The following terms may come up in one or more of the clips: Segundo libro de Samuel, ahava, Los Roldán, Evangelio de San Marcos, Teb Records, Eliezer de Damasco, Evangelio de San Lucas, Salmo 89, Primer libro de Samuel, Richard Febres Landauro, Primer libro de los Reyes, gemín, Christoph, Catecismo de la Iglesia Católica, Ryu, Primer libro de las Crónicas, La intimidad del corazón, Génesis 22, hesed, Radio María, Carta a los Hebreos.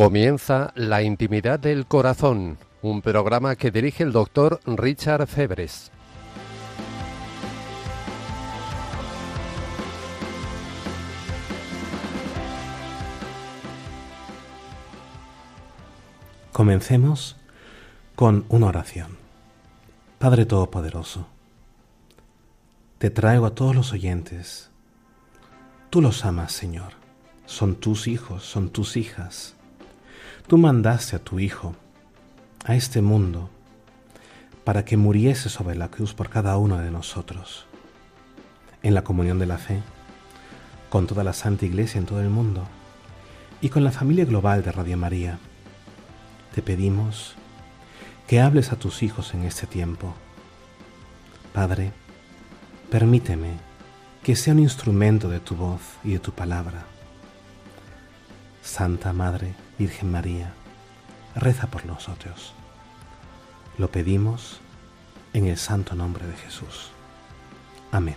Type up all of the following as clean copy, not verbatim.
Comienza La intimidad del corazón, un programa que dirige el doctor Richard Febres. Comencemos con una oración. Padre Todopoderoso, te traigo a todos los oyentes. Tú los amas, Señor. Son tus hijos, son tus hijas. Tú mandaste a tu Hijo a este mundo para que muriese sobre la cruz por cada uno de nosotros. En la comunión de la fe, con toda la Santa Iglesia en todo el mundo y con la familia global de Radio María, te pedimos que hables a tus hijos en este tiempo. Padre, permíteme que sea un instrumento de tu voz y de tu palabra. Santa Madre Virgen María, reza por nosotros. Lo pedimos en el santo nombre de Jesús. Amén.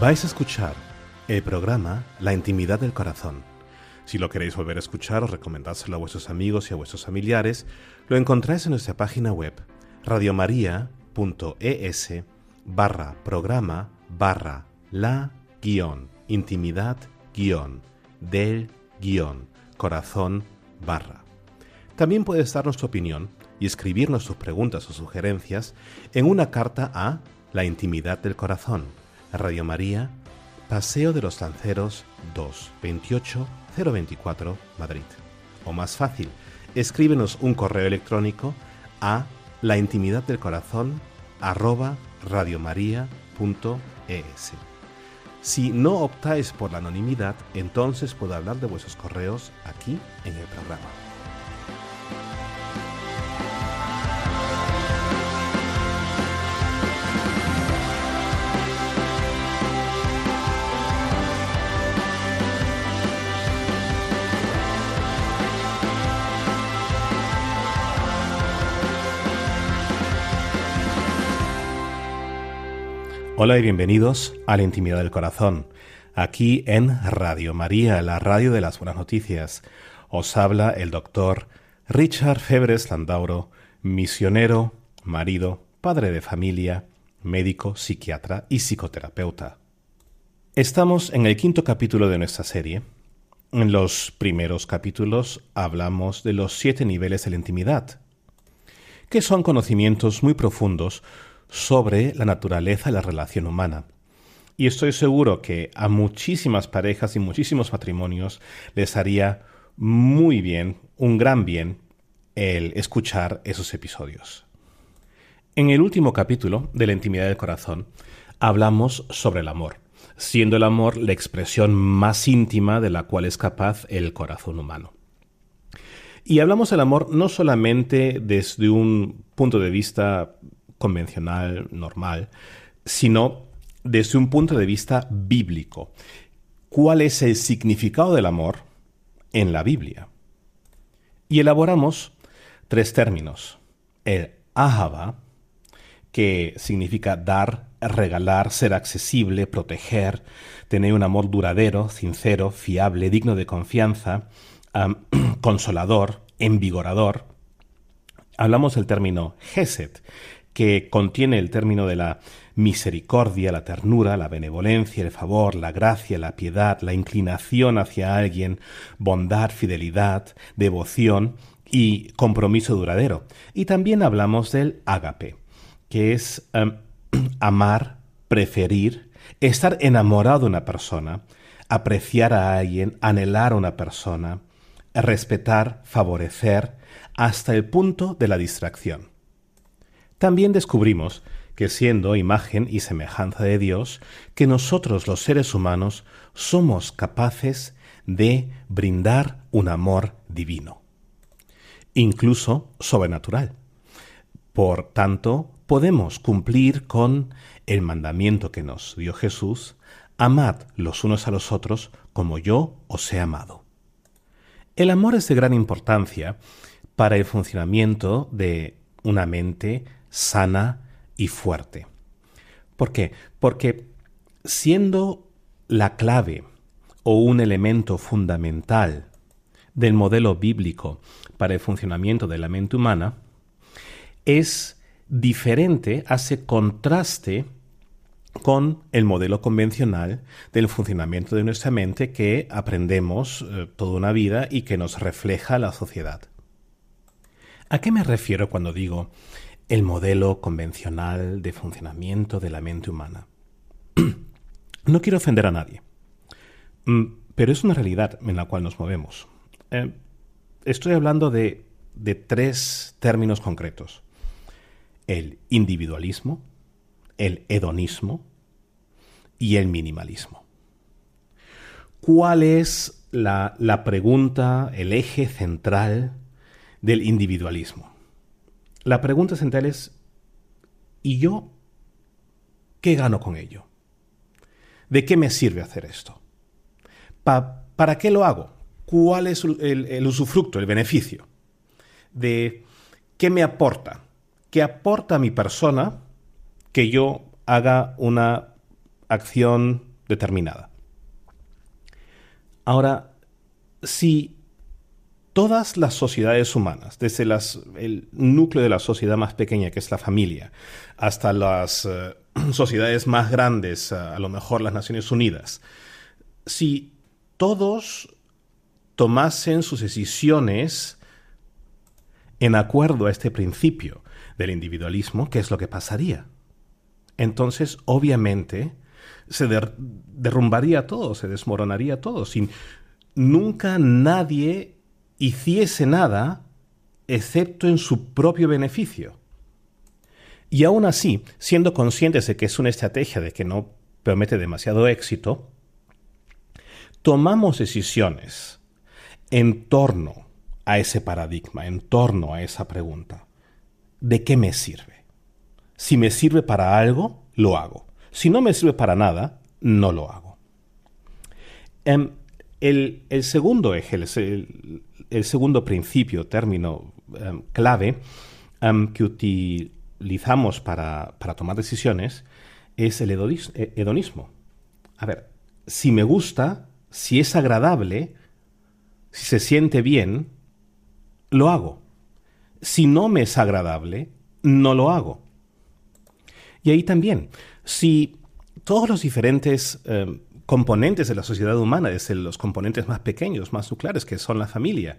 Vais a escuchar el programa La intimidad del corazón. Si lo queréis volver a escuchar o recomendárselo a vuestros amigos y a vuestros familiares, lo encontráis en nuestra página web radiomaria.es/programa/la-intimidad-del-corazón. También puedes darnos tu opinión y escribirnos tus preguntas o sugerencias en una carta a La intimidad del corazón. Radio María, Paseo de los Lanceros 2, 28024, Madrid. O más fácil, escríbenos un correo electrónico a laintimidaddelcorazon@radiomaria.es. Si no optáis por la anonimidad, entonces puedo hablar de vuestros correos aquí en el programa. Hola y bienvenidos a La intimidad del corazón, aquí en Radio María, la radio de las buenas noticias. Os habla el doctor Richard Febres Landauro, misionero, marido, padre de familia, médico, psiquiatra y psicoterapeuta. Estamos en el quinto capítulo de nuestra serie. En los primeros capítulos hablamos de los 7 niveles de la intimidad, que son conocimientos muy profundos sobre la naturaleza de la relación humana. Y estoy seguro que a muchísimas parejas y muchísimos matrimonios les haría muy bien, un gran bien, el escuchar esos episodios. En el último capítulo de La intimidad del corazón hablamos sobre el amor, siendo el amor la expresión más íntima de la cual es capaz el corazón humano. Y hablamos del amor no solamente desde un punto de vista convencional, normal, sino desde un punto de vista bíblico. ¿Cuál es el significado del amor en la Biblia? Y elaboramos 3 términos. El ahava, que significa dar, regalar, ser accesible, proteger, tener un amor duradero, sincero, fiable, digno de confianza, consolador, envigorador. Hablamos del término hesed, que contiene el término de la misericordia, la ternura, la benevolencia, el favor, la gracia, la piedad, la inclinación hacia alguien, bondad, fidelidad, devoción y compromiso duradero. Y también hablamos del ágape, que es amar, preferir, estar enamorado de una persona, apreciar a alguien, anhelar a una persona, respetar, favorecer, hasta el punto de la distracción. También descubrimos que siendo imagen y semejanza de Dios, que nosotros los seres humanos somos capaces de brindar un amor divino, incluso sobrenatural. Por tanto, podemos cumplir con el mandamiento que nos dio Jesús: amad los unos a los otros como yo os he amado. El amor es de gran importancia para el funcionamiento de una mente sana y fuerte. ¿Por qué? Porque siendo la clave o un elemento fundamental del modelo bíblico para el funcionamiento de la mente humana, es diferente, hace contraste con el modelo convencional del funcionamiento de nuestra mente que aprendemos toda una vida y que nos refleja la sociedad. ¿A qué me refiero cuando digo el modelo convencional de funcionamiento de la mente humana? No quiero ofender a nadie, pero es una realidad en la cual nos movemos. Estoy hablando de tres términos concretos: el individualismo, el hedonismo y el minimalismo. ¿Cuál es la pregunta, el eje central del individualismo? La pregunta central es: ¿y yo qué gano con ello? ¿De qué me sirve hacer esto? ¿Para qué lo hago? ¿Cuál es el usufructo, el beneficio? ¿De qué me aporta? ¿Qué aporta a mi persona que yo haga una acción determinada? Ahora, si todas las sociedades humanas, desde el núcleo de la sociedad más pequeña, que es la familia, hasta las sociedades más grandes, a lo mejor las Naciones Unidas, si todos tomasen sus decisiones en acuerdo a este principio del individualismo, ¿qué es lo que pasaría? Entonces, obviamente, se derrumbaría todo, se desmoronaría todo. Si nunca nadie hiciese nada excepto en su propio beneficio. Y aún así, siendo conscientes de que es una estrategia de que no promete demasiado éxito, tomamos decisiones en torno a ese paradigma, en torno a esa pregunta. ¿De qué me sirve? Si me sirve para algo, lo hago. Si no me sirve para nada, no lo hago. El segundo eje, el segundo principio, término clave que utilizamos para tomar decisiones es el hedonismo. A ver, si me gusta, si es agradable, si se siente bien, lo hago. Si no me es agradable, no lo hago. Y ahí también, si todos los diferentes componentes de la sociedad humana, desde los componentes más pequeños, más nucleares, que son la familia,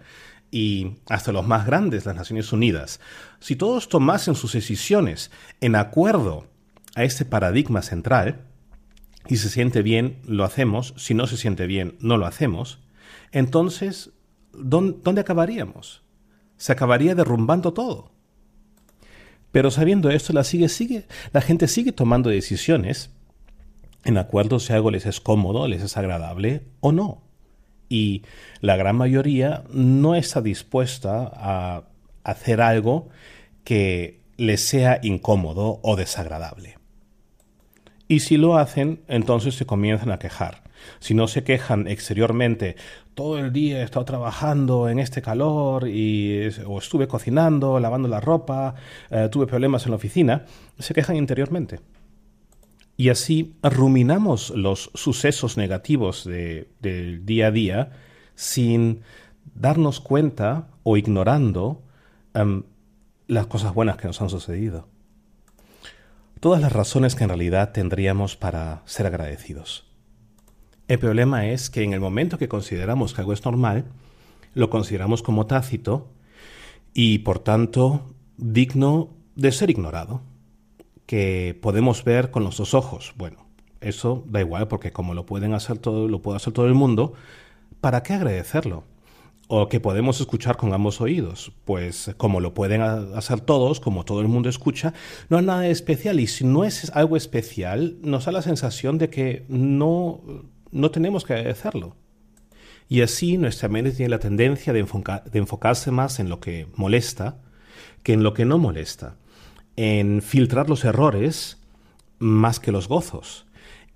y hasta los más grandes, las Naciones Unidas, si todos tomasen sus decisiones en acuerdo a este paradigma central, y se siente bien, lo hacemos, si no se siente bien, no lo hacemos, entonces, ¿dónde acabaríamos? Se acabaría derrumbando todo. Pero sabiendo esto, la gente sigue tomando decisiones en acuerdo si algo les es cómodo, les es agradable o no. Y la gran mayoría no está dispuesta a hacer algo que les sea incómodo o desagradable. Y si lo hacen, entonces se comienzan a quejar. Si no se quejan exteriormente, todo el día he estado trabajando en este calor o estuve cocinando, lavando la ropa, tuve problemas en la oficina, se quejan interiormente. Y así ruminamos los sucesos negativos del día a día sin darnos cuenta o ignorando las cosas buenas que nos han sucedido. Todas las razones que en realidad tendríamos para ser agradecidos. El problema es que en el momento que consideramos que algo es normal, lo consideramos como tácito y, por tanto, digno de ser ignorado, que podemos ver con nuestros ojos. Bueno, eso da igual porque como lo puede hacer todo el mundo, ¿para qué agradecerlo? O que podemos escuchar con ambos oídos. Pues como lo pueden hacer todos, como todo el mundo escucha, no es nada de especial. Y si no es algo especial, nos da la sensación de que no tenemos que agradecerlo. Y así nuestra mente tiene la tendencia de enfocarse más en lo que molesta que en lo que no molesta. en filtrar los errores más que los gozos,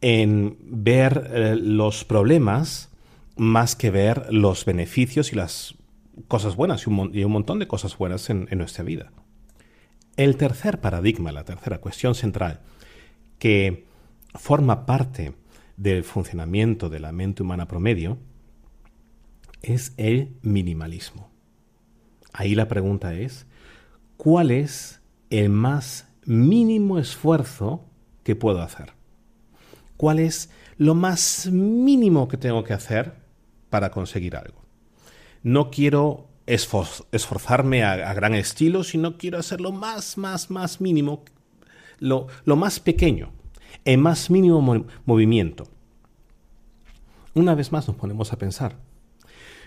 en ver los problemas más que ver los beneficios y las cosas buenas, y un montón de cosas buenas en nuestra vida. El tercer paradigma, la tercera cuestión central, que forma parte del funcionamiento de la mente humana promedio, es el minimalismo. Ahí la pregunta es, ¿cuál es el más mínimo esfuerzo que puedo hacer? ¿Cuál es lo más mínimo que tengo que hacer para conseguir algo? No quiero esforzarme a gran estilo, sino quiero hacer lo más mínimo, lo más pequeño, el más mínimo movimiento. Una vez más nos ponemos a pensar,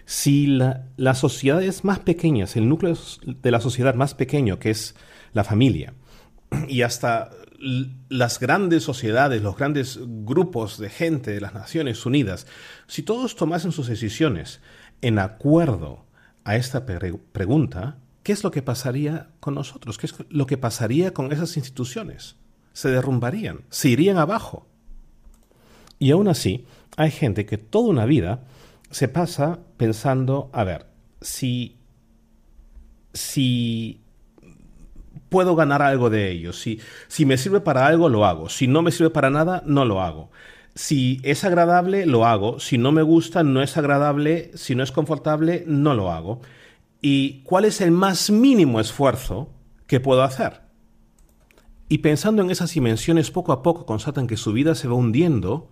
si las sociedades más pequeñas, el núcleo de la sociedad más pequeño, que es la familia, y hasta las grandes sociedades, los grandes grupos de gente de las Naciones Unidas, si todos tomasen sus decisiones en acuerdo a esta pregunta, ¿qué es lo que pasaría con nosotros? ¿Qué es lo que pasaría con esas instituciones? Se derrumbarían, se irían abajo. Y aún así, hay gente que toda una vida se pasa pensando, a ver, si puedo ganar algo de ello, si me sirve para algo, lo hago, si no me sirve para nada, no lo hago, si es agradable, lo hago, si no me gusta, no es agradable, si no es confortable, no lo hago. ¿Y cuál es el más mínimo esfuerzo que puedo hacer? Y pensando en esas dimensiones, poco a poco constatan que su vida se va hundiendo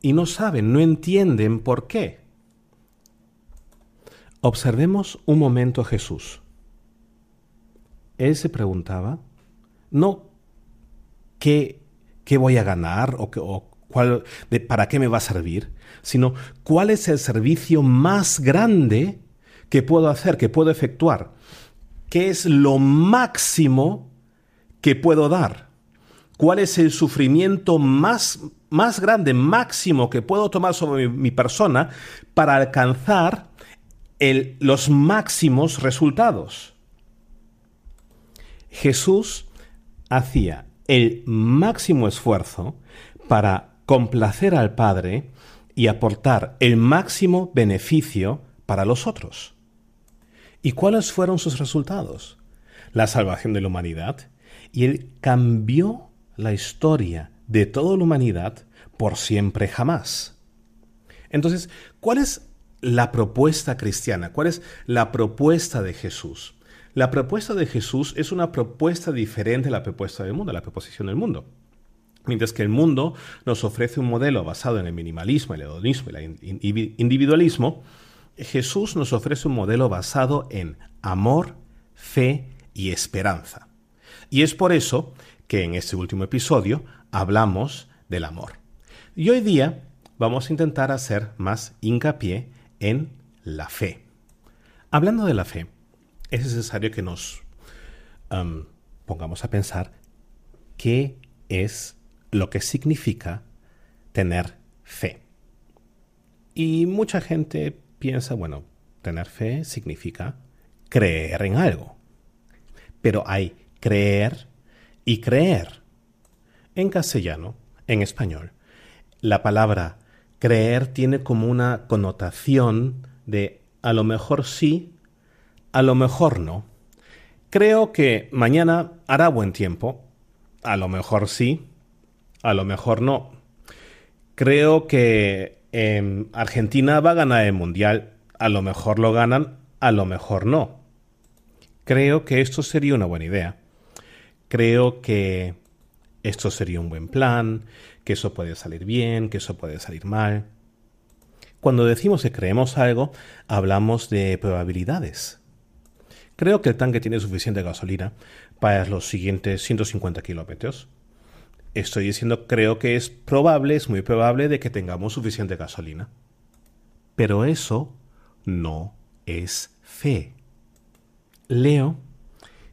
y no saben, no entienden por qué. Observemos un momento a Jesús. Él se preguntaba, no qué voy a ganar para qué me va a servir, sino cuál es el servicio más grande que puedo hacer, que puedo efectuar, qué es lo máximo que puedo dar, cuál es el sufrimiento más grande, máximo que puedo tomar sobre mi persona para alcanzar los máximos resultados. Jesús hacía el máximo esfuerzo para complacer al Padre y aportar el máximo beneficio para los otros. ¿Y cuáles fueron sus resultados? La salvación de la humanidad. Y Él cambió la historia de toda la humanidad por siempre jamás. Entonces, ¿cuál es la propuesta cristiana? ¿Cuál es la propuesta de Jesús? La propuesta de Jesús es una propuesta diferente a la propuesta del mundo, a la proposición del mundo. Mientras que el mundo nos ofrece un modelo basado en el minimalismo, el hedonismo y el individualismo, Jesús nos ofrece un modelo basado en amor, fe y esperanza. Y es por eso que en este último episodio hablamos del amor. Y hoy día vamos a intentar hacer más hincapié en la fe. Hablando de la fe, es necesario que nos pongamos a pensar qué es lo que significa tener fe. Y mucha gente piensa, bueno, tener fe significa creer en algo. Pero hay creer y creer. En castellano, en español, la palabra creer tiene como una connotación de a lo mejor sí, a lo mejor no. Creo que mañana hará buen tiempo. A lo mejor sí, a lo mejor no. Creo que Argentina va a ganar el Mundial. A lo mejor lo ganan, a lo mejor no. Creo que esto sería una buena idea. Creo que esto sería un buen plan, que eso puede salir bien, que eso puede salir mal. Cuando decimos que creemos algo, hablamos de probabilidades. Creo que el tanque tiene suficiente gasolina para los siguientes 150 kilómetros. Estoy diciendo, creo que es probable, es muy probable de que tengamos suficiente gasolina. Pero eso no es fe. Leo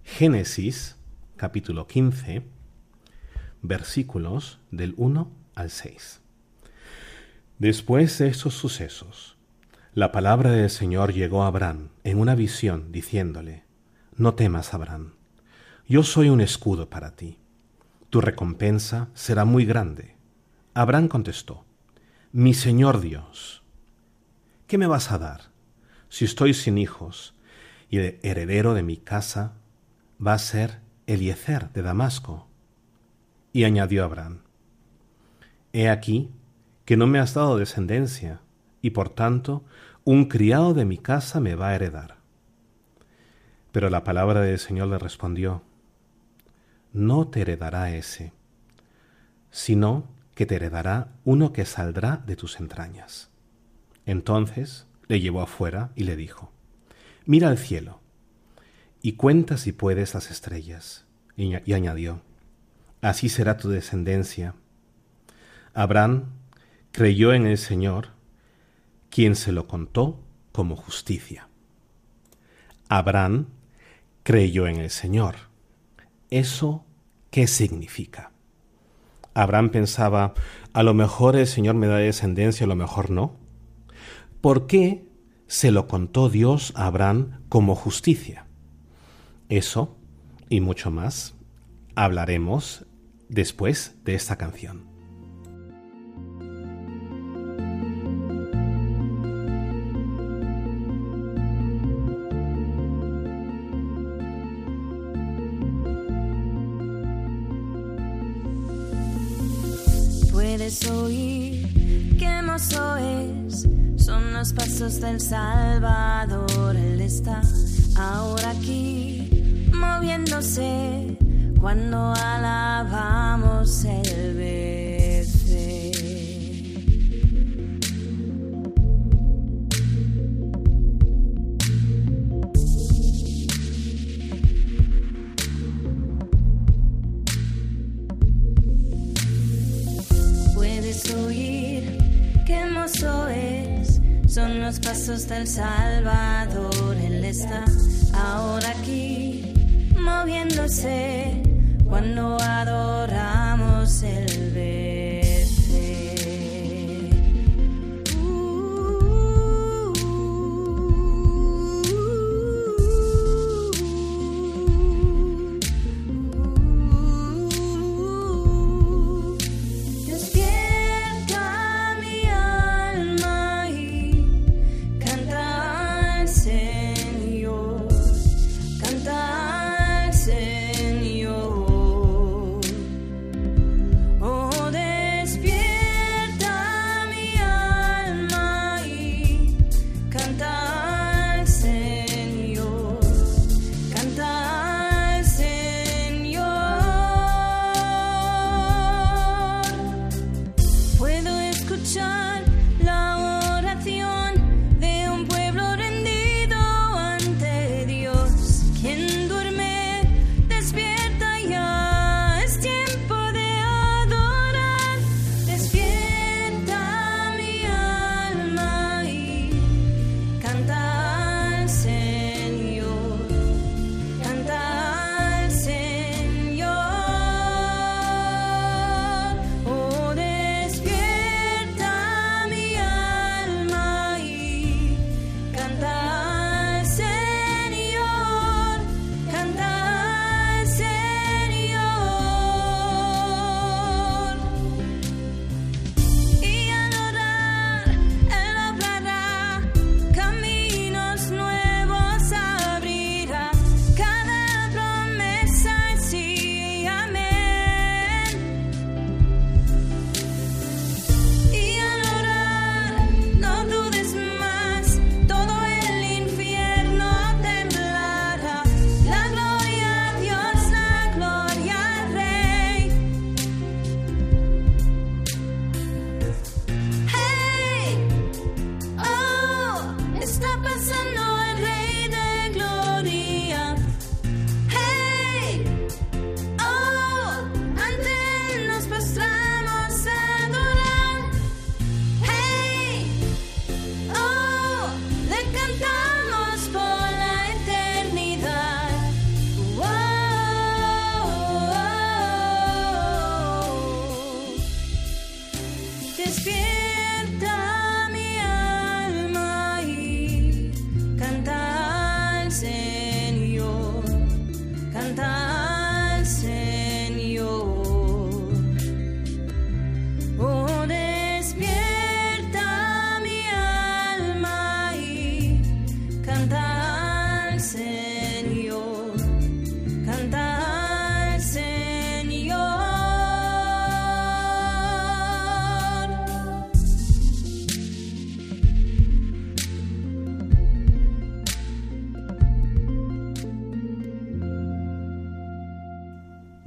Génesis, capítulo 15, versículos del 1 al 6. Después de estos sucesos, la palabra del Señor llegó a Abraham en una visión, diciéndole, «No temas, Abraham, yo soy un escudo para ti. Tu recompensa será muy grande. Abraham contestó, mi Señor Dios, ¿qué me vas a dar? Si estoy sin hijos y el heredero de mi casa va a ser Eliezer de Damasco. Y añadió Abraham, he aquí que no me has dado descendencia, y por tanto un criado de mi casa me va a heredar. Pero la palabra del Señor le respondió, no te heredará ese, sino que te heredará uno que saldrá de tus entrañas. Entonces le llevó afuera y le dijo, mira al cielo y cuenta si puedes las estrellas. Y añadió, así será tu descendencia. Abraham creyó en el Señor, quien se lo contó como justicia. Abraham creyó en el Señor. ¿Eso qué significa? Abraham pensaba, a lo mejor el Señor me da descendencia, a lo mejor no. ¿Por qué se lo contó Dios a Abraham como justicia? Eso y mucho más hablaremos después de esta canción. Oír que mozo es, son los pasos del Salvador. Él está ahora aquí moviéndose cuando alabamos el befe. Son los pasos del Salvador, Él está ahora aquí, moviéndose cuando adoramos el verde. Señor, canta al Señor. Oh,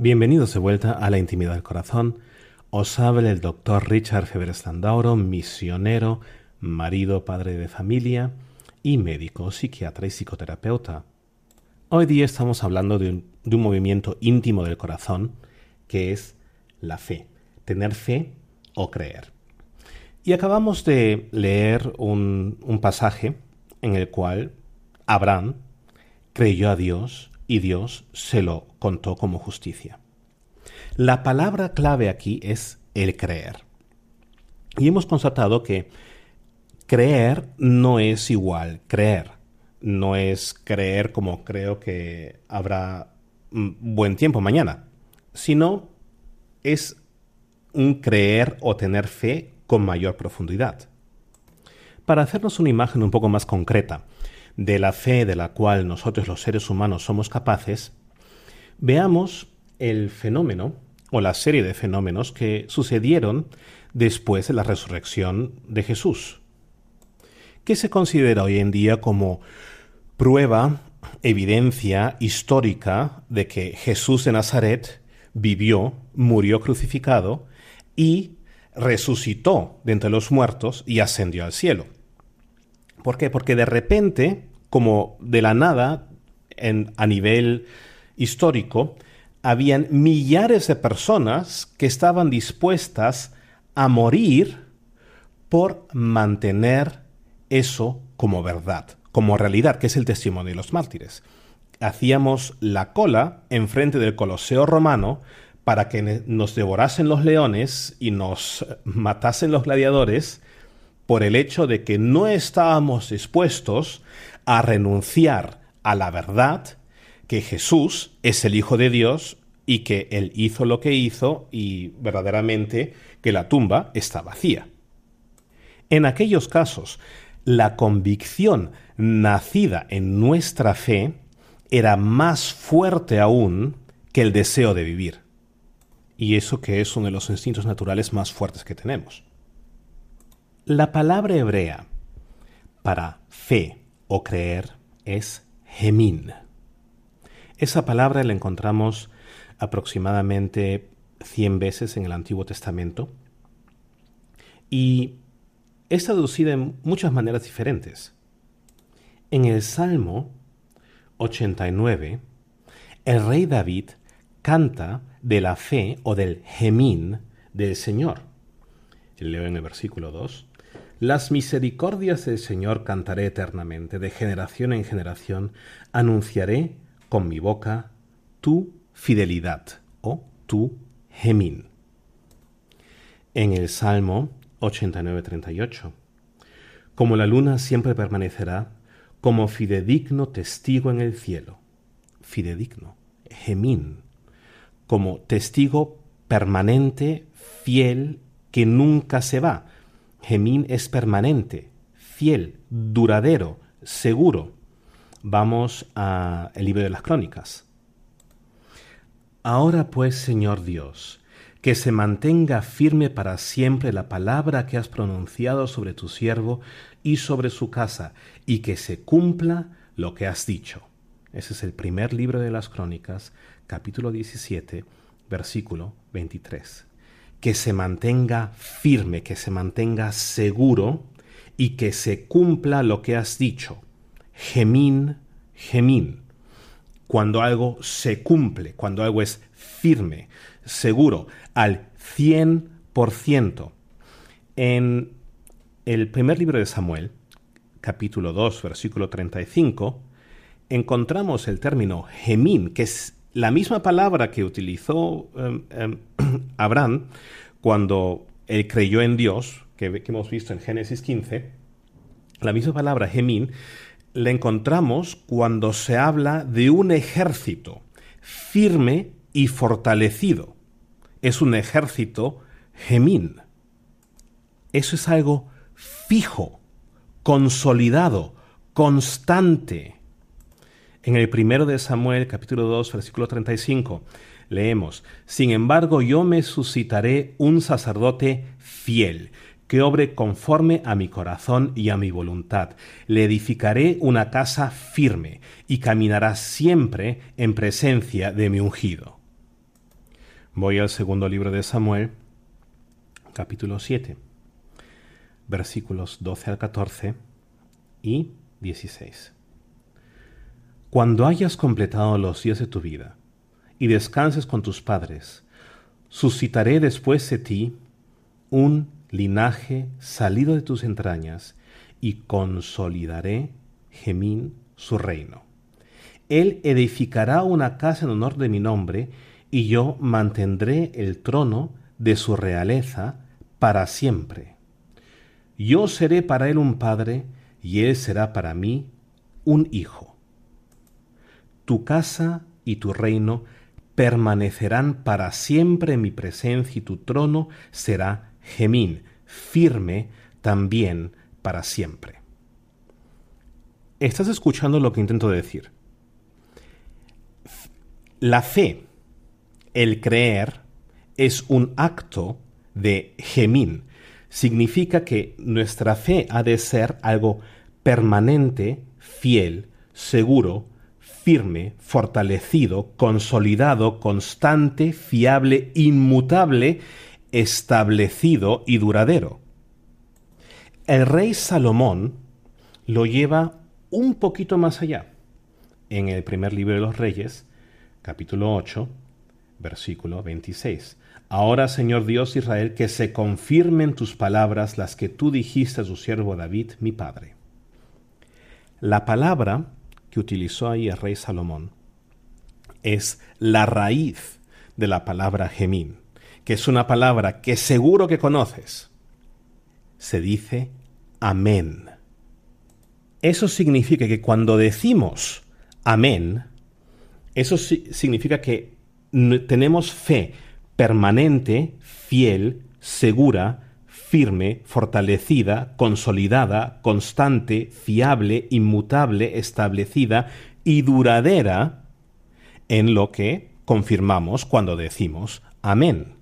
Bienvenidos de vuelta a La intimidad del corazón. Os habla el doctor Richard Febres Landauro, misionero, marido, padre de familia y médico, psiquiatra y psicoterapeuta. Hoy día estamos hablando de un movimiento íntimo del corazón que es la fe, tener fe o creer. Y acabamos de leer un pasaje en el cual Abraham creyó a Dios y Dios se lo contó como justicia. La palabra clave aquí es el creer. Y hemos constatado que creer no es igual creer. No es creer como creo que habrá buen tiempo mañana, sino es un creer o tener fe con mayor profundidad. Para hacernos una imagen un poco más concreta de la fe de la cual nosotros los seres humanos somos capaces, veamos el fenómeno o la serie de fenómenos que sucedieron después de la resurrección de Jesús, que se considera hoy en día como prueba, evidencia histórica de que Jesús de Nazaret vivió, murió crucificado y resucitó de entre los muertos y ascendió al cielo. ¿Por qué? Porque de repente, como de la nada, a nivel histórico, habían millares de personas que estaban dispuestas a morir por mantener eso como verdad, como realidad, que es el testimonio de los mártires. Hacíamos la cola enfrente del Coliseo Romano para que nos devorasen los leones y nos matasen los gladiadores por el hecho de que no estábamos dispuestos a renunciar a la verdad que Jesús es el Hijo de Dios y que Él hizo lo que hizo y verdaderamente que la tumba está vacía. En aquellos casos, la convicción nacida en nuestra fe era más fuerte aún que el deseo de vivir. Y eso que es uno de los instintos naturales más fuertes que tenemos. La palabra hebrea para fe o creer es gemín. Esa palabra la encontramos aproximadamente 100 veces en el Antiguo Testamento y es traducida en muchas maneras diferentes. En el Salmo 89, el rey David canta de la fe o del gemín del Señor. Leo en el versículo 2. Las misericordias del Señor cantaré eternamente, de generación en generación anunciaré con mi boca tu fidelidad o tu gemín. En el Salmo 89:38. Como la luna siempre permanecerá, como fidedigno testigo en el cielo. Fidedigno, gemín, como testigo permanente, fiel, que nunca se va. Gemín es permanente, fiel, duradero, seguro. Vamos al libro de las Crónicas. Ahora pues, Señor Dios, que se mantenga firme para siempre la palabra que has pronunciado sobre tu siervo y sobre su casa, y que se cumpla lo que has dicho. Ese es el primer libro de las Crónicas, capítulo 17, versículo 23. Que se mantenga firme, que se mantenga seguro y que se cumpla lo que has dicho. Gemín, gemín. Cuando algo se cumple, cuando algo es firme, seguro, al 100%. En el primer libro de Samuel, capítulo 2, versículo 35, encontramos el término gemín, que es la misma palabra que utilizó Abraham cuando él creyó en Dios, que hemos visto en Génesis 15. La misma palabra gemín la encontramos cuando se habla de un ejército firme y fortalecido. Es un ejército gemín. Eso es algo fijo, consolidado, constante. En el primero de Samuel, capítulo 2, versículo 35, leemos: Sin embargo, yo me suscitaré un sacerdote fiel, que obre conforme a mi corazón y a mi voluntad. Le edificaré una casa firme y caminará siempre en presencia de mi ungido. Voy al segundo libro de Samuel, capítulo 7, versículos 12 al 14 y 16. Cuando hayas completado los días de tu vida y descanses con tus padres, suscitaré después de ti un linaje salido de tus entrañas y consolidaré Gemín su reino. Él edificará una casa en honor de mi nombre y yo mantendré el trono de su realeza para siempre. Yo seré para él un padre y él será para mí un hijo. Tu casa y tu reino permanecerán para siempre en mi presencia y tu trono será Gemín, firme también para siempre. Estás escuchando lo que intento decir. La fe, el creer, es un acto de Gemín. Significa que nuestra fe ha de ser algo permanente, fiel, seguro, firme, fortalecido, consolidado, constante, fiable, inmutable, establecido y duradero. El rey Salomón lo lleva un poquito más allá. En el primer libro de los Reyes, capítulo 8, versículo 26. Ahora, Señor Dios de Israel, que se confirmen tus palabras, las que tú dijiste a tu siervo David, mi padre. La palabra que utilizó ahí el rey Salomón es la raíz de la palabra Gemín, que es una palabra que seguro que conoces. Se dice amén. Eso significa que cuando decimos amén, eso significa que tenemos fe permanente, fiel, segura, firme, fortalecida, consolidada, constante, fiable, inmutable, establecida y duradera en lo que confirmamos cuando decimos amén.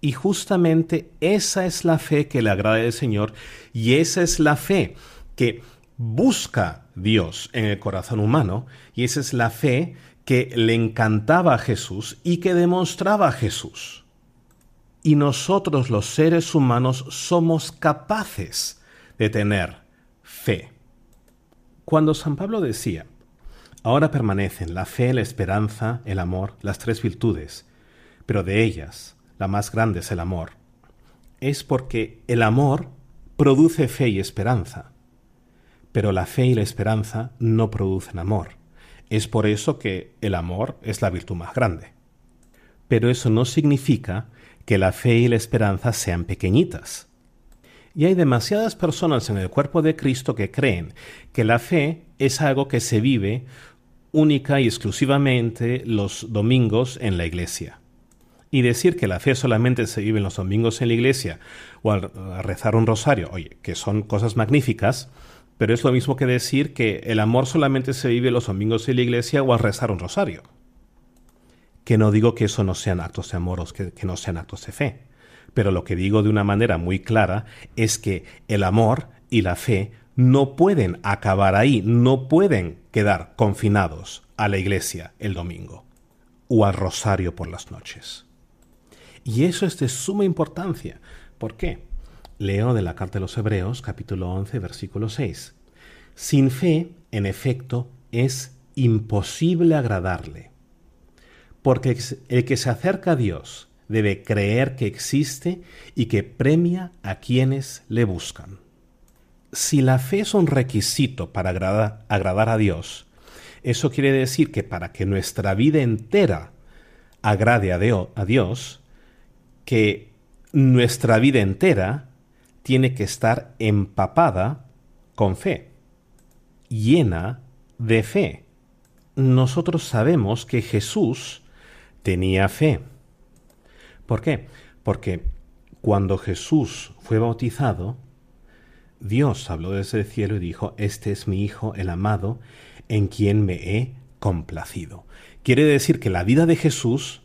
Y justamente esa es la fe que le agrada al Señor y esa es la fe que busca Dios en el corazón humano y esa es la fe que le encantaba a Jesús y que demostraba a Jesús. Y nosotros los seres humanos somos capaces de tener fe. Cuando San Pablo decía, ahora permanecen la fe, la esperanza, el amor, las tres virtudes, pero de ellas la más grande es el amor, es porque el amor produce fe y esperanza. Pero la fe y la esperanza no producen amor. Es por eso que el amor es la virtud más grande. Pero eso no significa que la fe y la esperanza sean pequeñitas. Y hay demasiadas personas en el cuerpo de Cristo que creen que la fe es algo que se vive única y exclusivamente los domingos en la iglesia. Y decir que la fe solamente se vive en los domingos en la iglesia o al rezar un rosario, oye, que son cosas magníficas, pero es lo mismo que decir que el amor solamente se vive los domingos en la iglesia o al rezar un rosario. Que no digo que eso no sean actos de amor o que no sean actos de fe. Pero lo que digo de una manera muy clara es que el amor y la fe no pueden acabar ahí, no pueden quedar confinados a la iglesia el domingo o al rosario por las noches. Y eso es de suma importancia. ¿Por qué? Leo de la Carta a los Hebreos, capítulo 11, versículo 6. Sin fe, en efecto, es imposible agradarle, porque el que se acerca a Dios debe creer que existe y que premia a quienes le buscan. Si la fe es un requisito para agradar a Dios, eso quiere decir que para que nuestra vida entera agrade a Dios, que nuestra vida entera tiene que estar empapada con fe, llena de fe. Nosotros sabemos que Jesús tenía fe. ¿Por qué? Porque cuando Jesús fue bautizado, Dios habló desde el cielo y dijo, este es mi Hijo, el amado, en quien me he complacido. Quiere decir que la vida de Jesús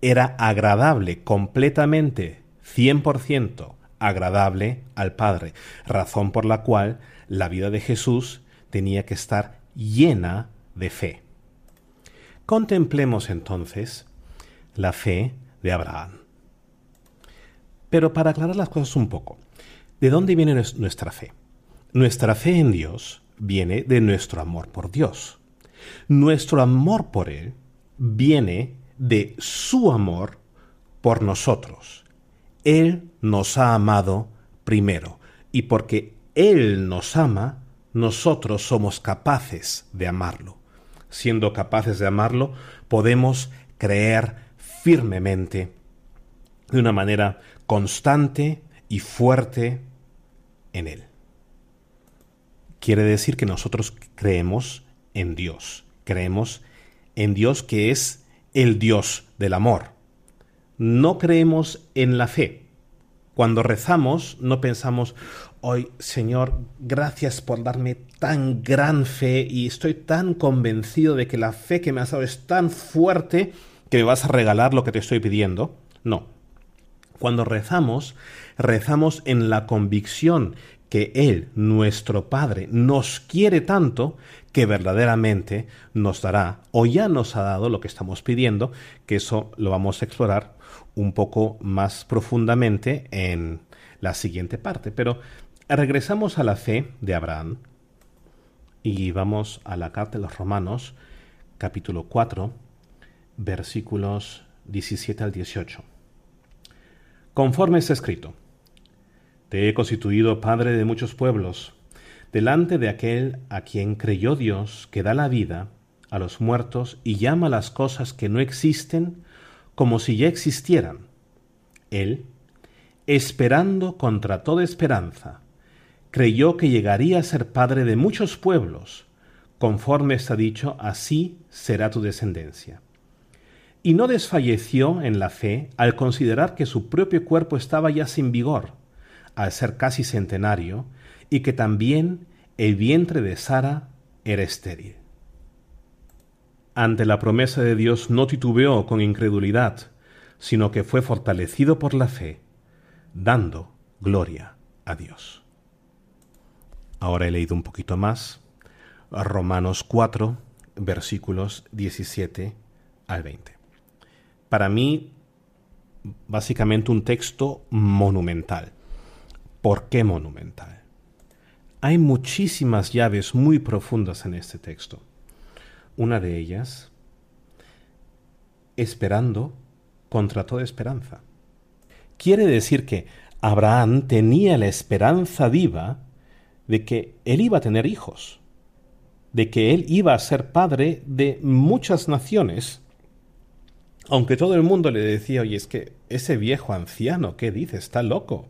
era agradable, completamente, 100%. Agradable al Padre, razón por la cual la vida de Jesús tenía que estar llena de fe. Contemplemos entonces la fe de Abraham. Pero para aclarar las cosas un poco, ¿de dónde viene nuestra fe? Nuestra fe en Dios viene de nuestro amor por Dios. Nuestro amor por Él viene de su amor por nosotros. Él nos ha amado primero, y porque Él nos ama, nosotros somos capaces de amarlo. Siendo capaces de amarlo, podemos creer firmemente, de una manera constante y fuerte, en Él. Quiere decir que nosotros creemos en Dios. Creemos en Dios, que es el Dios del amor. No creemos en la fe. Cuando rezamos, no pensamos, hoy, Señor, gracias por darme tan gran fe y estoy tan convencido de que la fe que me has dado es tan fuerte que me vas a regalar lo que te estoy pidiendo. No. Cuando rezamos, rezamos en la convicción que Él, nuestro Padre, nos quiere tanto que verdaderamente nos dará, o ya nos ha dado, lo que estamos pidiendo, que eso lo vamos a explorar un poco más profundamente en la siguiente parte. Pero regresamos a la fe de Abraham y vamos a la Carta de los Romanos, capítulo 4, versículos 17 al 18. Conforme está escrito: Te he constituido padre de muchos pueblos, delante de aquel a quien creyó Dios, que da la vida a los muertos y llama las cosas que no existen como si ya existieran. Él, esperando contra toda esperanza, creyó que llegaría a ser padre de muchos pueblos, conforme está dicho, así será tu descendencia. Y no desfalleció en la fe al considerar que su propio cuerpo estaba ya sin vigor, al ser casi centenario, y que también el vientre de Sara era estéril. Ante la promesa de Dios no titubeó con incredulidad, sino que fue fortalecido por la fe, dando gloria a Dios. Ahora he leído un poquito más, Romanos 4, versículos 17 al 20. Para mí, básicamente un texto monumental. ¿Por qué monumental? Hay muchísimas llaves muy profundas en este texto. Una de ellas, esperando contra toda esperanza. Quiere decir que Abraham tenía la esperanza viva de que él iba a tener hijos, de que él iba a ser padre de muchas naciones, aunque todo el mundo le decía, oye, es que ese viejo anciano, ¿qué dice? Está loco.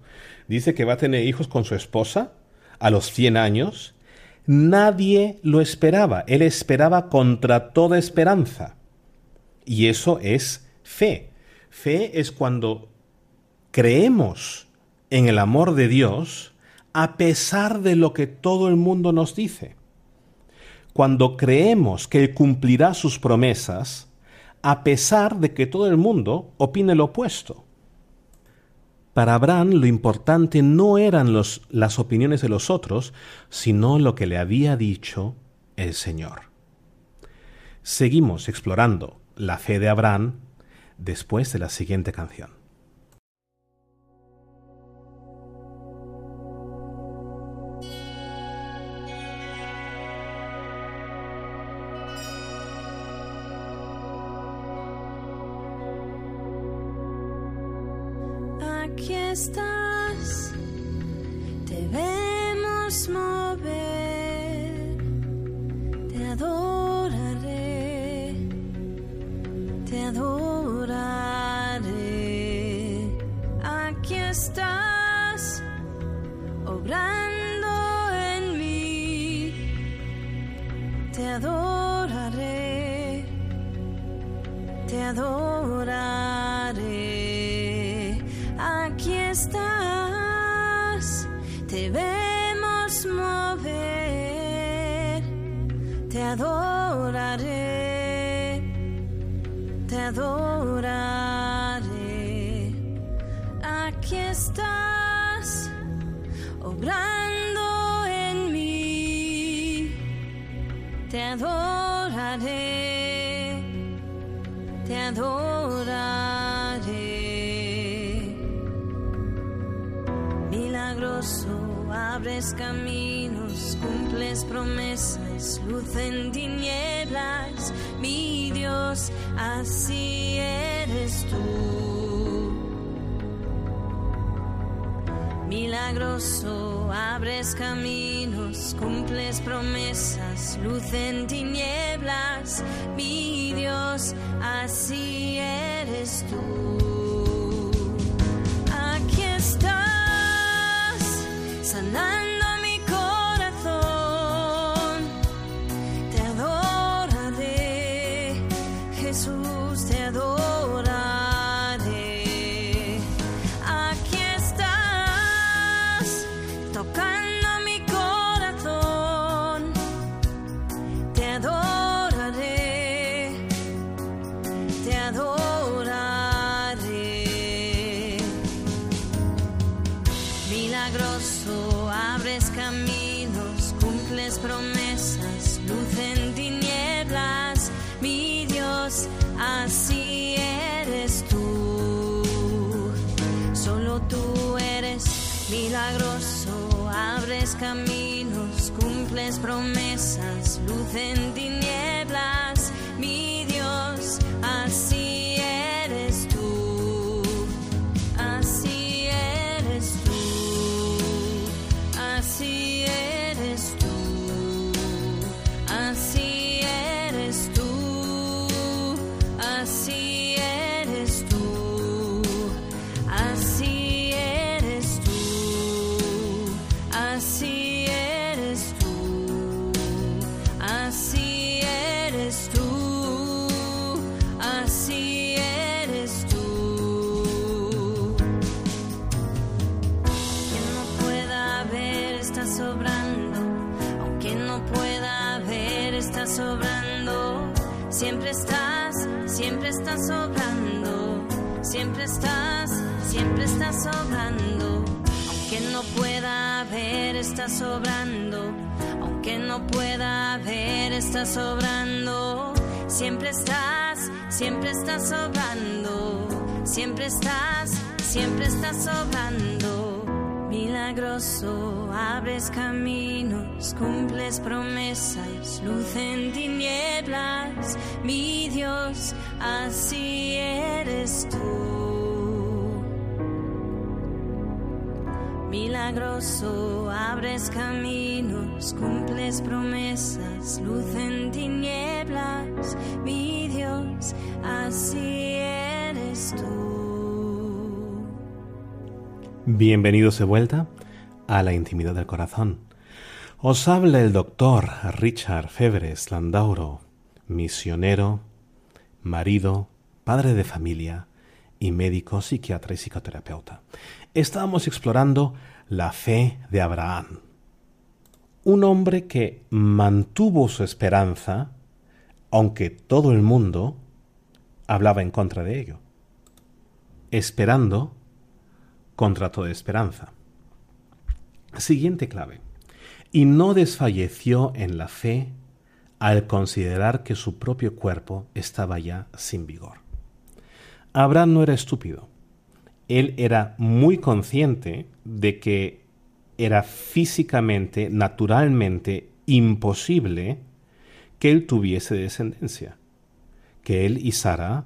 Dice que va a tener hijos con su esposa a los 100 años. Nadie lo esperaba. Él esperaba contra toda esperanza. Y eso es fe. Fe es cuando creemos en el amor de Dios a pesar de lo que todo el mundo nos dice. Cuando creemos que Él cumplirá sus promesas, a pesar de que todo el mundo opine lo opuesto. Para Abraham lo importante no eran las opiniones de los otros, sino lo que le había dicho el Señor. Seguimos explorando la fe de Abraham después de la siguiente canción. Estás, te vemos mover, te adoraré, te adoraré. Aquí estás, obrando en mí, te adoraré, te adoraré. Estás, te vemos mover, te adoraré, te adoraré. Aquí estás, obrando en mí, te adoraré, te adoraré. Milagroso, abres caminos, cumples promesas, luz en tinieblas, mi Dios, así eres tú. Milagroso, abres caminos, cumples promesas, luz en tinieblas, mi Dios, así eres tú. Aquí estás, sanando. Milagroso, abres caminos, cumples promesas, luz en tinieblas, mi Dios, así eres tú, así eres tú, así eres tú, así eres tú, así eres tú, así. Sobrando, siempre estás sobrando, siempre estás sobrando, aunque no pueda ver, estás sobrando, aunque no pueda ver, estás sobrando, siempre estás sobrando, siempre estás sobrando. Milagroso, abres caminos, cumples promesas, luz en tinieblas, mi Dios, así eres tú. Milagroso, abres caminos, cumples promesas, luz en tinieblas, mi Dios, así eres tú. Bienvenidos de vuelta a La intimidad del corazón. Os habla el doctor Richard Febres Landauro, misionero, marido, padre de familia y médico, psiquiatra y psicoterapeuta. Estábamos explorando la fe de Abraham, un hombre que mantuvo su esperanza, aunque todo el mundo hablaba en contra de ello, esperando contra toda esperanza. Siguiente clave. Y no desfalleció en la fe al considerar que su propio cuerpo estaba ya sin vigor. Abraham no era estúpido. Él era muy consciente de que era físicamente, naturalmente imposible que él tuviese descendencia, que él y Sara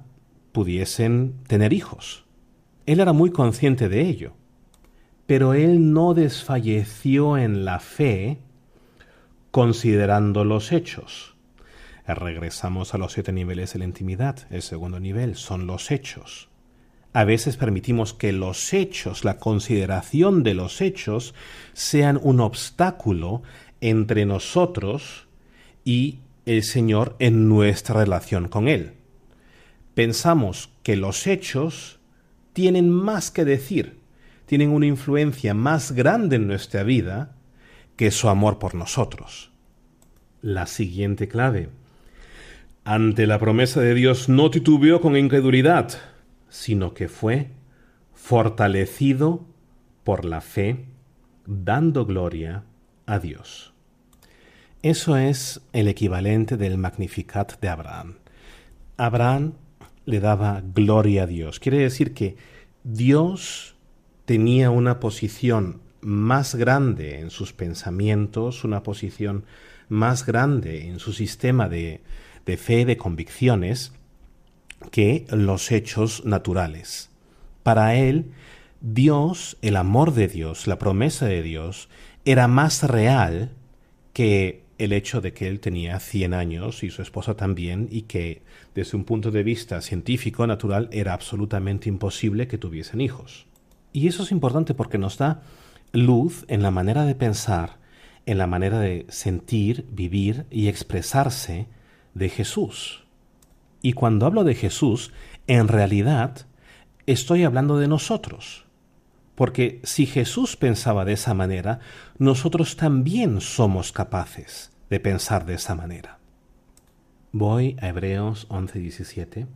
pudiesen tener hijos. Él era muy consciente de ello, pero él no desfalleció en la fe considerando los hechos. Regresamos a los 7 niveles de la intimidad. El segundo nivel son los hechos. A veces permitimos que los hechos, la consideración de los hechos, sean un obstáculo entre nosotros y el Señor en nuestra relación con Él. Pensamos que los hechos tienen más que decir, tienen una influencia más grande en nuestra vida que su amor por nosotros. La siguiente clave. Ante la promesa de Dios no titubeó con incredulidad, sino que fue fortalecido por la fe, dando gloria a Dios. Eso es el equivalente del Magnificat de Abraham. Abraham le daba gloria a Dios. Quiere decir que Dios tenía una posición más grande en sus pensamientos, una posición más grande en su sistema de fe, de convicciones, que los hechos naturales. Para él, Dios, el amor de Dios, la promesa de Dios, era más real que el hecho de que él tenía 100 años y su esposa también, y que desde un punto de vista científico, natural, era absolutamente imposible que tuviesen hijos. Y eso es importante porque nos da luz en la manera de pensar, en la manera de sentir, vivir y expresarse de Jesús. Y cuando hablo de Jesús, en realidad estoy hablando de nosotros. Porque si Jesús pensaba de esa manera, nosotros también somos capaces de pensar de esa manera. Voy a Hebreos 11:17.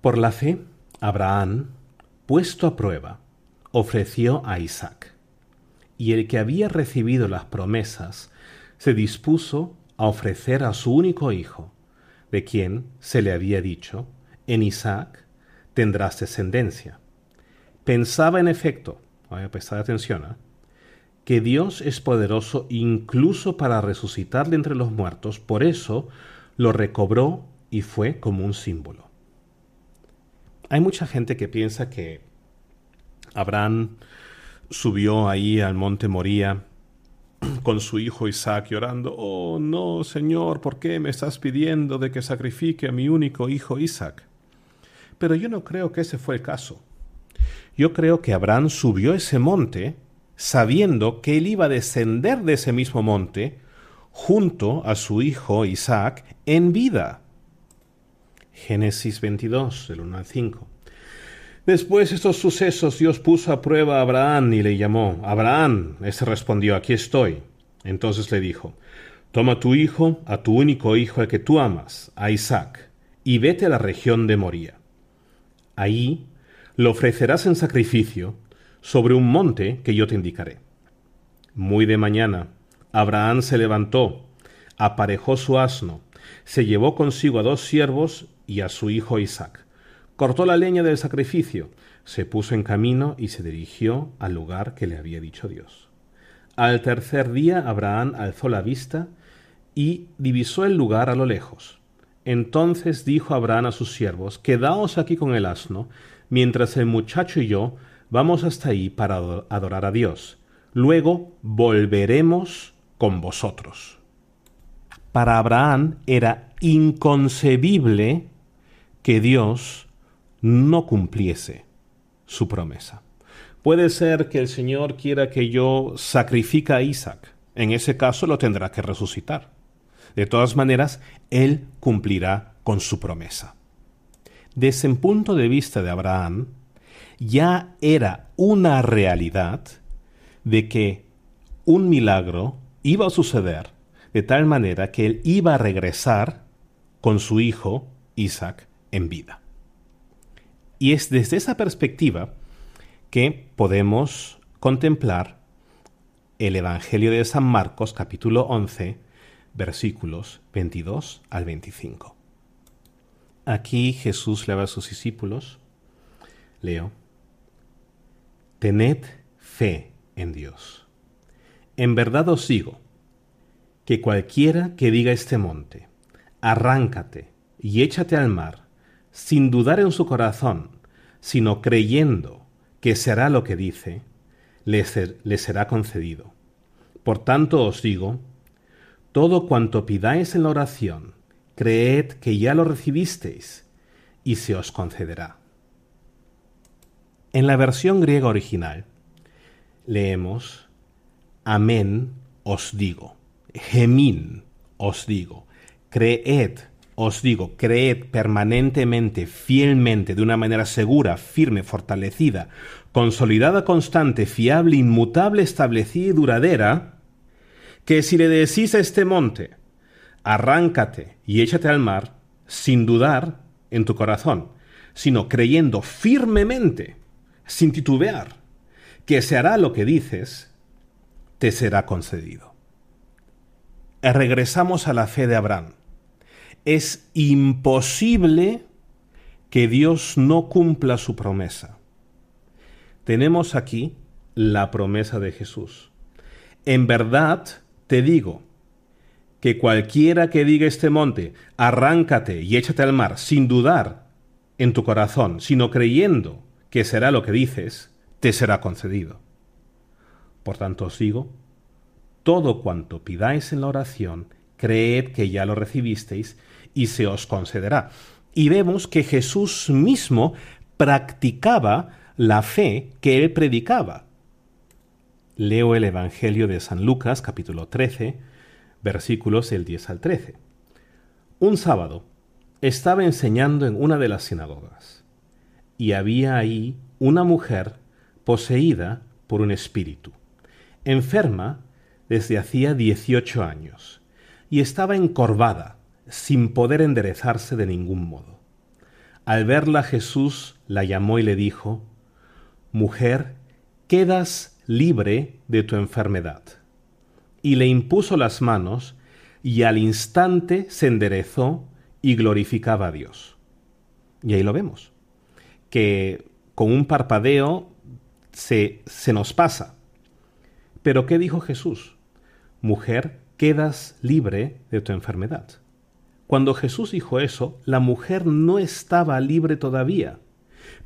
Por la fe, Abraham, puesto a prueba, ofreció a Isaac. Y el que había recibido las promesas se dispuso a ofrecer a su único hijo, de quien se le había dicho, en Isaac tendrás descendencia. Pensaba en efecto, vaya, prestad atención, que Dios es poderoso incluso para resucitarle entre los muertos, por eso lo recobró y fue como un símbolo. Hay mucha gente que piensa que Abraham subió ahí al Monte Moriah con su hijo Isaac llorando, «Oh, no, Señor, ¿por qué me estás pidiendo de que sacrifique a mi único hijo Isaac?». Pero yo no creo que ese fue el caso. Yo creo que Abraham subió ese monte sabiendo que él iba a descender de ese mismo monte junto a su hijo Isaac en vida. Génesis 22, del 1 al 5. Después de estos sucesos, Dios puso a prueba a Abraham y le llamó, «Abraham». Este respondió, «Aquí estoy». Entonces le dijo, «Toma a tu hijo, a tu único hijo, al que tú amas, a Isaac, y vete a la región de Moría. Ahí lo ofrecerás en sacrificio sobre un monte que yo te indicaré». Muy de mañana, Abraham se levantó, aparejó su asno, se llevó consigo a 2 siervos y a su hijo Isaac. Cortó la leña del sacrificio, se puso en camino y se dirigió al lugar que le había dicho Dios. Al tercer día Abraham alzó la vista y divisó el lugar a lo lejos. Entonces dijo Abraham a sus siervos, «Quedaos aquí con el asno, mientras el muchacho y yo vamos hasta ahí para adorar a Dios. Luego volveremos con vosotros». Para Abraham era inconcebible que Dios no cumpliese su promesa. Puede ser que el Señor quiera que yo sacrifique a Isaac. En ese caso lo tendrá que resucitar. De todas maneras, él cumplirá con su promesa. Desde el punto de vista de Abraham, ya era una realidad de que un milagro iba a suceder de tal manera que él iba a regresar con su hijo Isaac en vida. Y es desde esa perspectiva que podemos contemplar el Evangelio de San Marcos, capítulo 11, versículos 22 al 25. Aquí Jesús le habla a sus discípulos. Leo. «Tened fe en Dios. En verdad os digo que cualquiera que diga a este monte, arráncate y échate al mar, sin dudar en su corazón, sino creyendo que se hará lo que dice, le será concedido. Por tanto os digo, todo cuanto pidáis en la oración, creed que ya lo recibisteis, y se os concederá». En la versión griega original, leemos, «Amén os digo, gemín os digo, creed os digo, creed permanentemente, fielmente, de una manera segura, firme, fortalecida, consolidada, constante, fiable, inmutable, establecida y duradera, que si le decís a este monte, arráncate y échate al mar, sin dudar en tu corazón, sino creyendo firmemente, sin titubear, que se hará lo que dices, te será concedido». Regresamos a la fe de Abraham. Es imposible que Dios no cumpla su promesa. Tenemos aquí la promesa de Jesús. En verdad te digo que cualquiera que diga este monte, arráncate y échate al mar, sin dudar en tu corazón, sino creyendo que será lo que dices, te será concedido. Por tanto os digo, todo cuanto pidáis en la oración, creed que ya lo recibisteis y se os concederá. Y vemos que Jesús mismo practicaba la fe que él predicaba. Leo el Evangelio de San Lucas, capítulo 13, versículos del 10 al 13. Un sábado estaba enseñando en una de las sinagogas y había ahí una mujer poseída por un espíritu, enferma desde hacía 18 años y estaba encorvada, sin poder enderezarse de ningún modo. Al verla, Jesús la llamó y le dijo: «Mujer, quedas libre de tu enfermedad». Y le impuso las manos, y al instante se enderezó y glorificaba a Dios. Y ahí lo vemos, que con un parpadeo se nos pasa. ¿Pero qué dijo Jesús? «Mujer, quedas libre de tu enfermedad». Cuando Jesús dijo eso, la mujer no estaba libre todavía,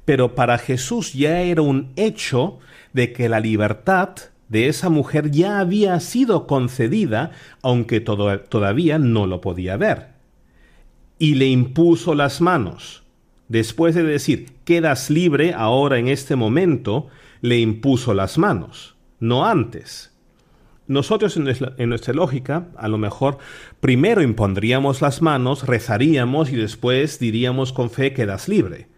pero para Jesús ya era un hecho de que la libertad de esa mujer ya había sido concedida, aunque todavía no lo podía ver. Y le impuso las manos. Después de decir, quedas libre ahora en este momento, le impuso las manos, no antes. Nosotros en nuestra lógica, a lo mejor, primero impondríamos las manos, rezaríamos y después diríamos con fe, quedas libre.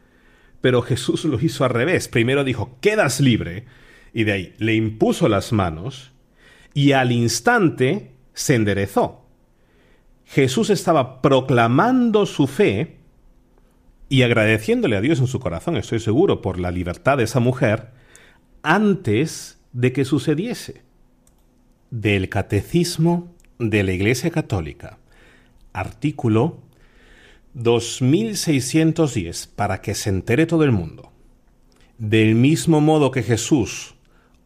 Pero Jesús lo hizo al revés. Primero dijo, quedas libre, y de ahí le impuso las manos y al instante se enderezó. Jesús estaba proclamando su fe y agradeciéndole a Dios en su corazón, estoy seguro, por la libertad de esa mujer, antes de que sucediese. Del Catecismo de la Iglesia Católica, artículo 2610, para que se entere todo el mundo. Del mismo modo que Jesús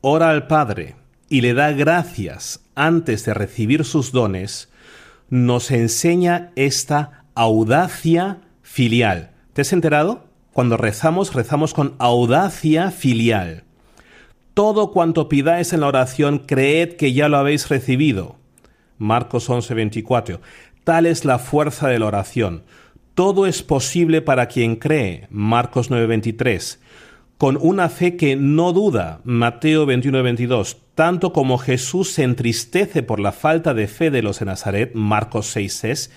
ora al Padre y le da gracias antes de recibir sus dones, nos enseña esta audacia filial. ¿Te has enterado? Cuando rezamos, rezamos con audacia filial. Todo cuanto pidáis en la oración, creed que ya lo habéis recibido. Marcos 11, 24. Tal es la fuerza de la oración. Todo es posible para quien cree. Marcos 9, 23. Con una fe que no duda. Mateo 21, 22. Tanto como Jesús se entristece por la falta de fe de los de Nazaret. Marcos 6, 6.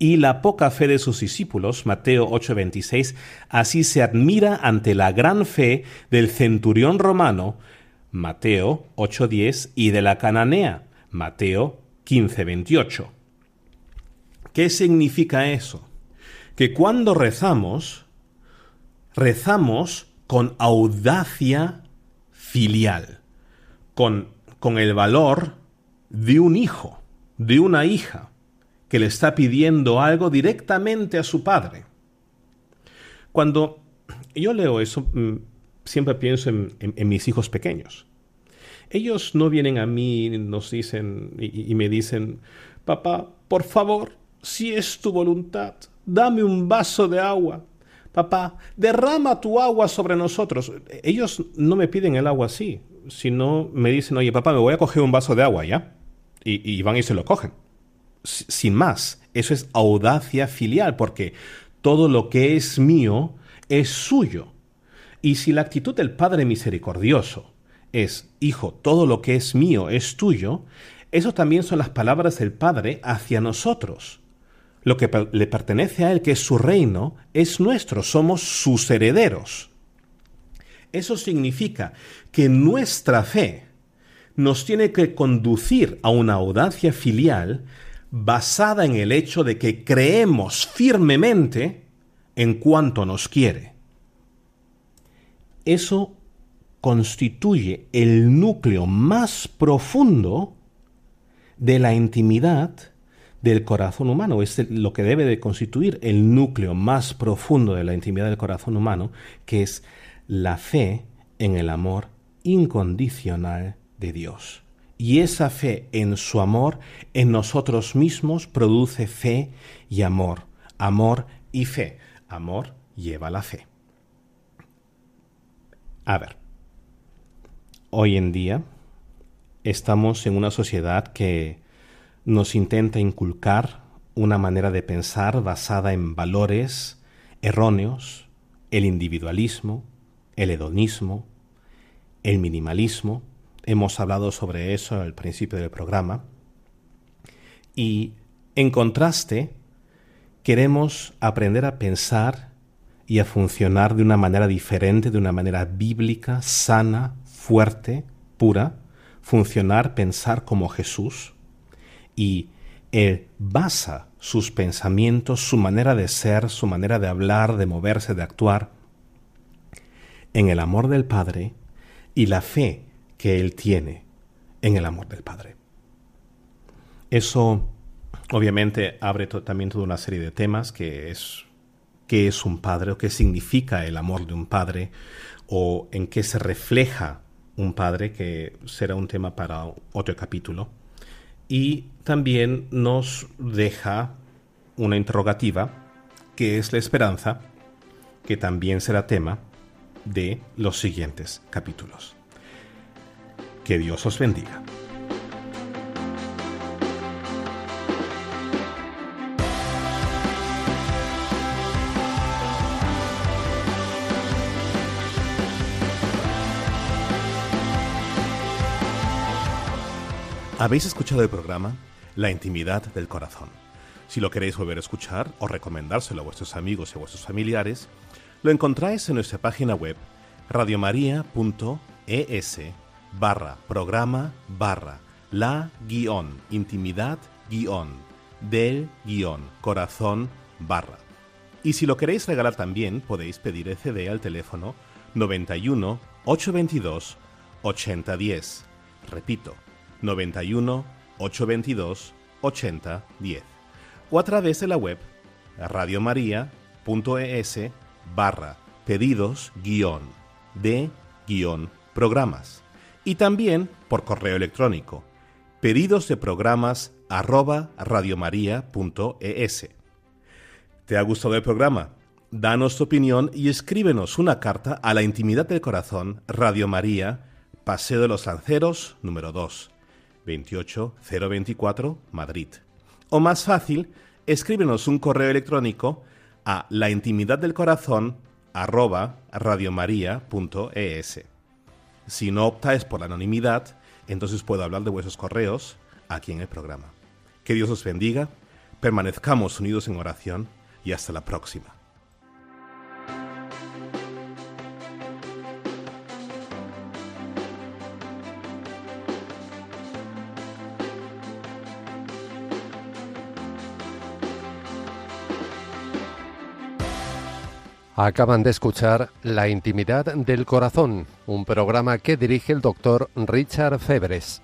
Y la poca fe de sus discípulos, Mateo 8:26, así se admira ante la gran fe del centurión romano, Mateo 8:10, y de la cananea, Mateo 15:28. ¿Qué significa eso? Que cuando rezamos, rezamos con audacia filial, con el valor de un hijo, de una hija, que le está pidiendo algo directamente a su padre. Cuando yo leo eso, siempre pienso en mis hijos pequeños. Ellos no vienen a mí y nos dicen, y me dicen, papá, por favor, si es tu voluntad, dame un vaso de agua. Papá, derrama tu agua sobre nosotros. Ellos no me piden el agua así, sino me dicen, oye, papá, me voy a coger un vaso de agua, ¿ya? Y van y se lo cogen. Sin más, eso es audacia filial, porque todo lo que es mío es suyo. Y si la actitud del Padre misericordioso es, hijo, todo lo que es mío es tuyo, eso también son las palabras del Padre hacia nosotros. Lo que le pertenece a Él, que es su reino, es nuestro, somos sus herederos. Eso significa que nuestra fe nos tiene que conducir a una audacia filial basada en el hecho de que creemos firmemente en cuanto nos quiere. Eso constituye el núcleo más profundo de la intimidad del corazón humano. Es lo que debe de constituir el núcleo más profundo de la intimidad del corazón humano, que es la fe en el amor incondicional de Dios. Y esa fe en su amor, en nosotros mismos, produce fe y amor. Amor y fe. Amor lleva la fe. A ver, hoy en día estamos en una sociedad que nos intenta inculcar una manera de pensar basada en valores erróneos, el individualismo, el hedonismo, el minimalismo. Hemos hablado sobre eso al principio del programa. Y en contraste, queremos aprender a pensar y a funcionar de una manera diferente, de una manera bíblica, sana, fuerte, pura. Funcionar, pensar como Jesús. Y Él basa sus pensamientos, su manera de ser, su manera de hablar, de moverse, de actuar, en el amor del Padre y la fe que Él tiene en el amor del Padre. Eso obviamente abre también toda una serie de temas, que es qué es un padre, o qué significa el amor de un padre, o en qué se refleja un padre, que será un tema para otro capítulo. Y también nos deja una interrogativa, que es la esperanza, que también será tema de los siguientes capítulos. Que Dios os bendiga. Habéis escuchado el programa La intimidad del corazón. Si lo queréis volver a escuchar o recomendárselo a vuestros amigos y a vuestros familiares, lo encontráis en nuestra página web radiomaria.es/programa/la-intimidad-del-corazón. Y si lo queréis regalar también, podéis pedir el CD al teléfono 91 822 8010. Repito, 91 822 8010. O a través de la web radiomaria.es/pedidos-de-programas. Y también por correo electrónico, pedidosdeprogramas@radiomaria.es. ¿Te ha gustado el programa? Danos tu opinión y escríbenos una carta a La intimidad del corazón, Radio María, Paseo de los Lanceros, número 2, 28024, Madrid. O más fácil, escríbenos un correo electrónico a laintimidaddelcorazon@radiomaria.es. Si no optáis por la anonimidad, entonces puedo hablar de vuestros correos aquí en el programa. Que Dios os bendiga, permanezcamos unidos en oración y hasta la próxima. Acaban de escuchar La intimidad del corazón, un programa que dirige el doctor Richard Febres.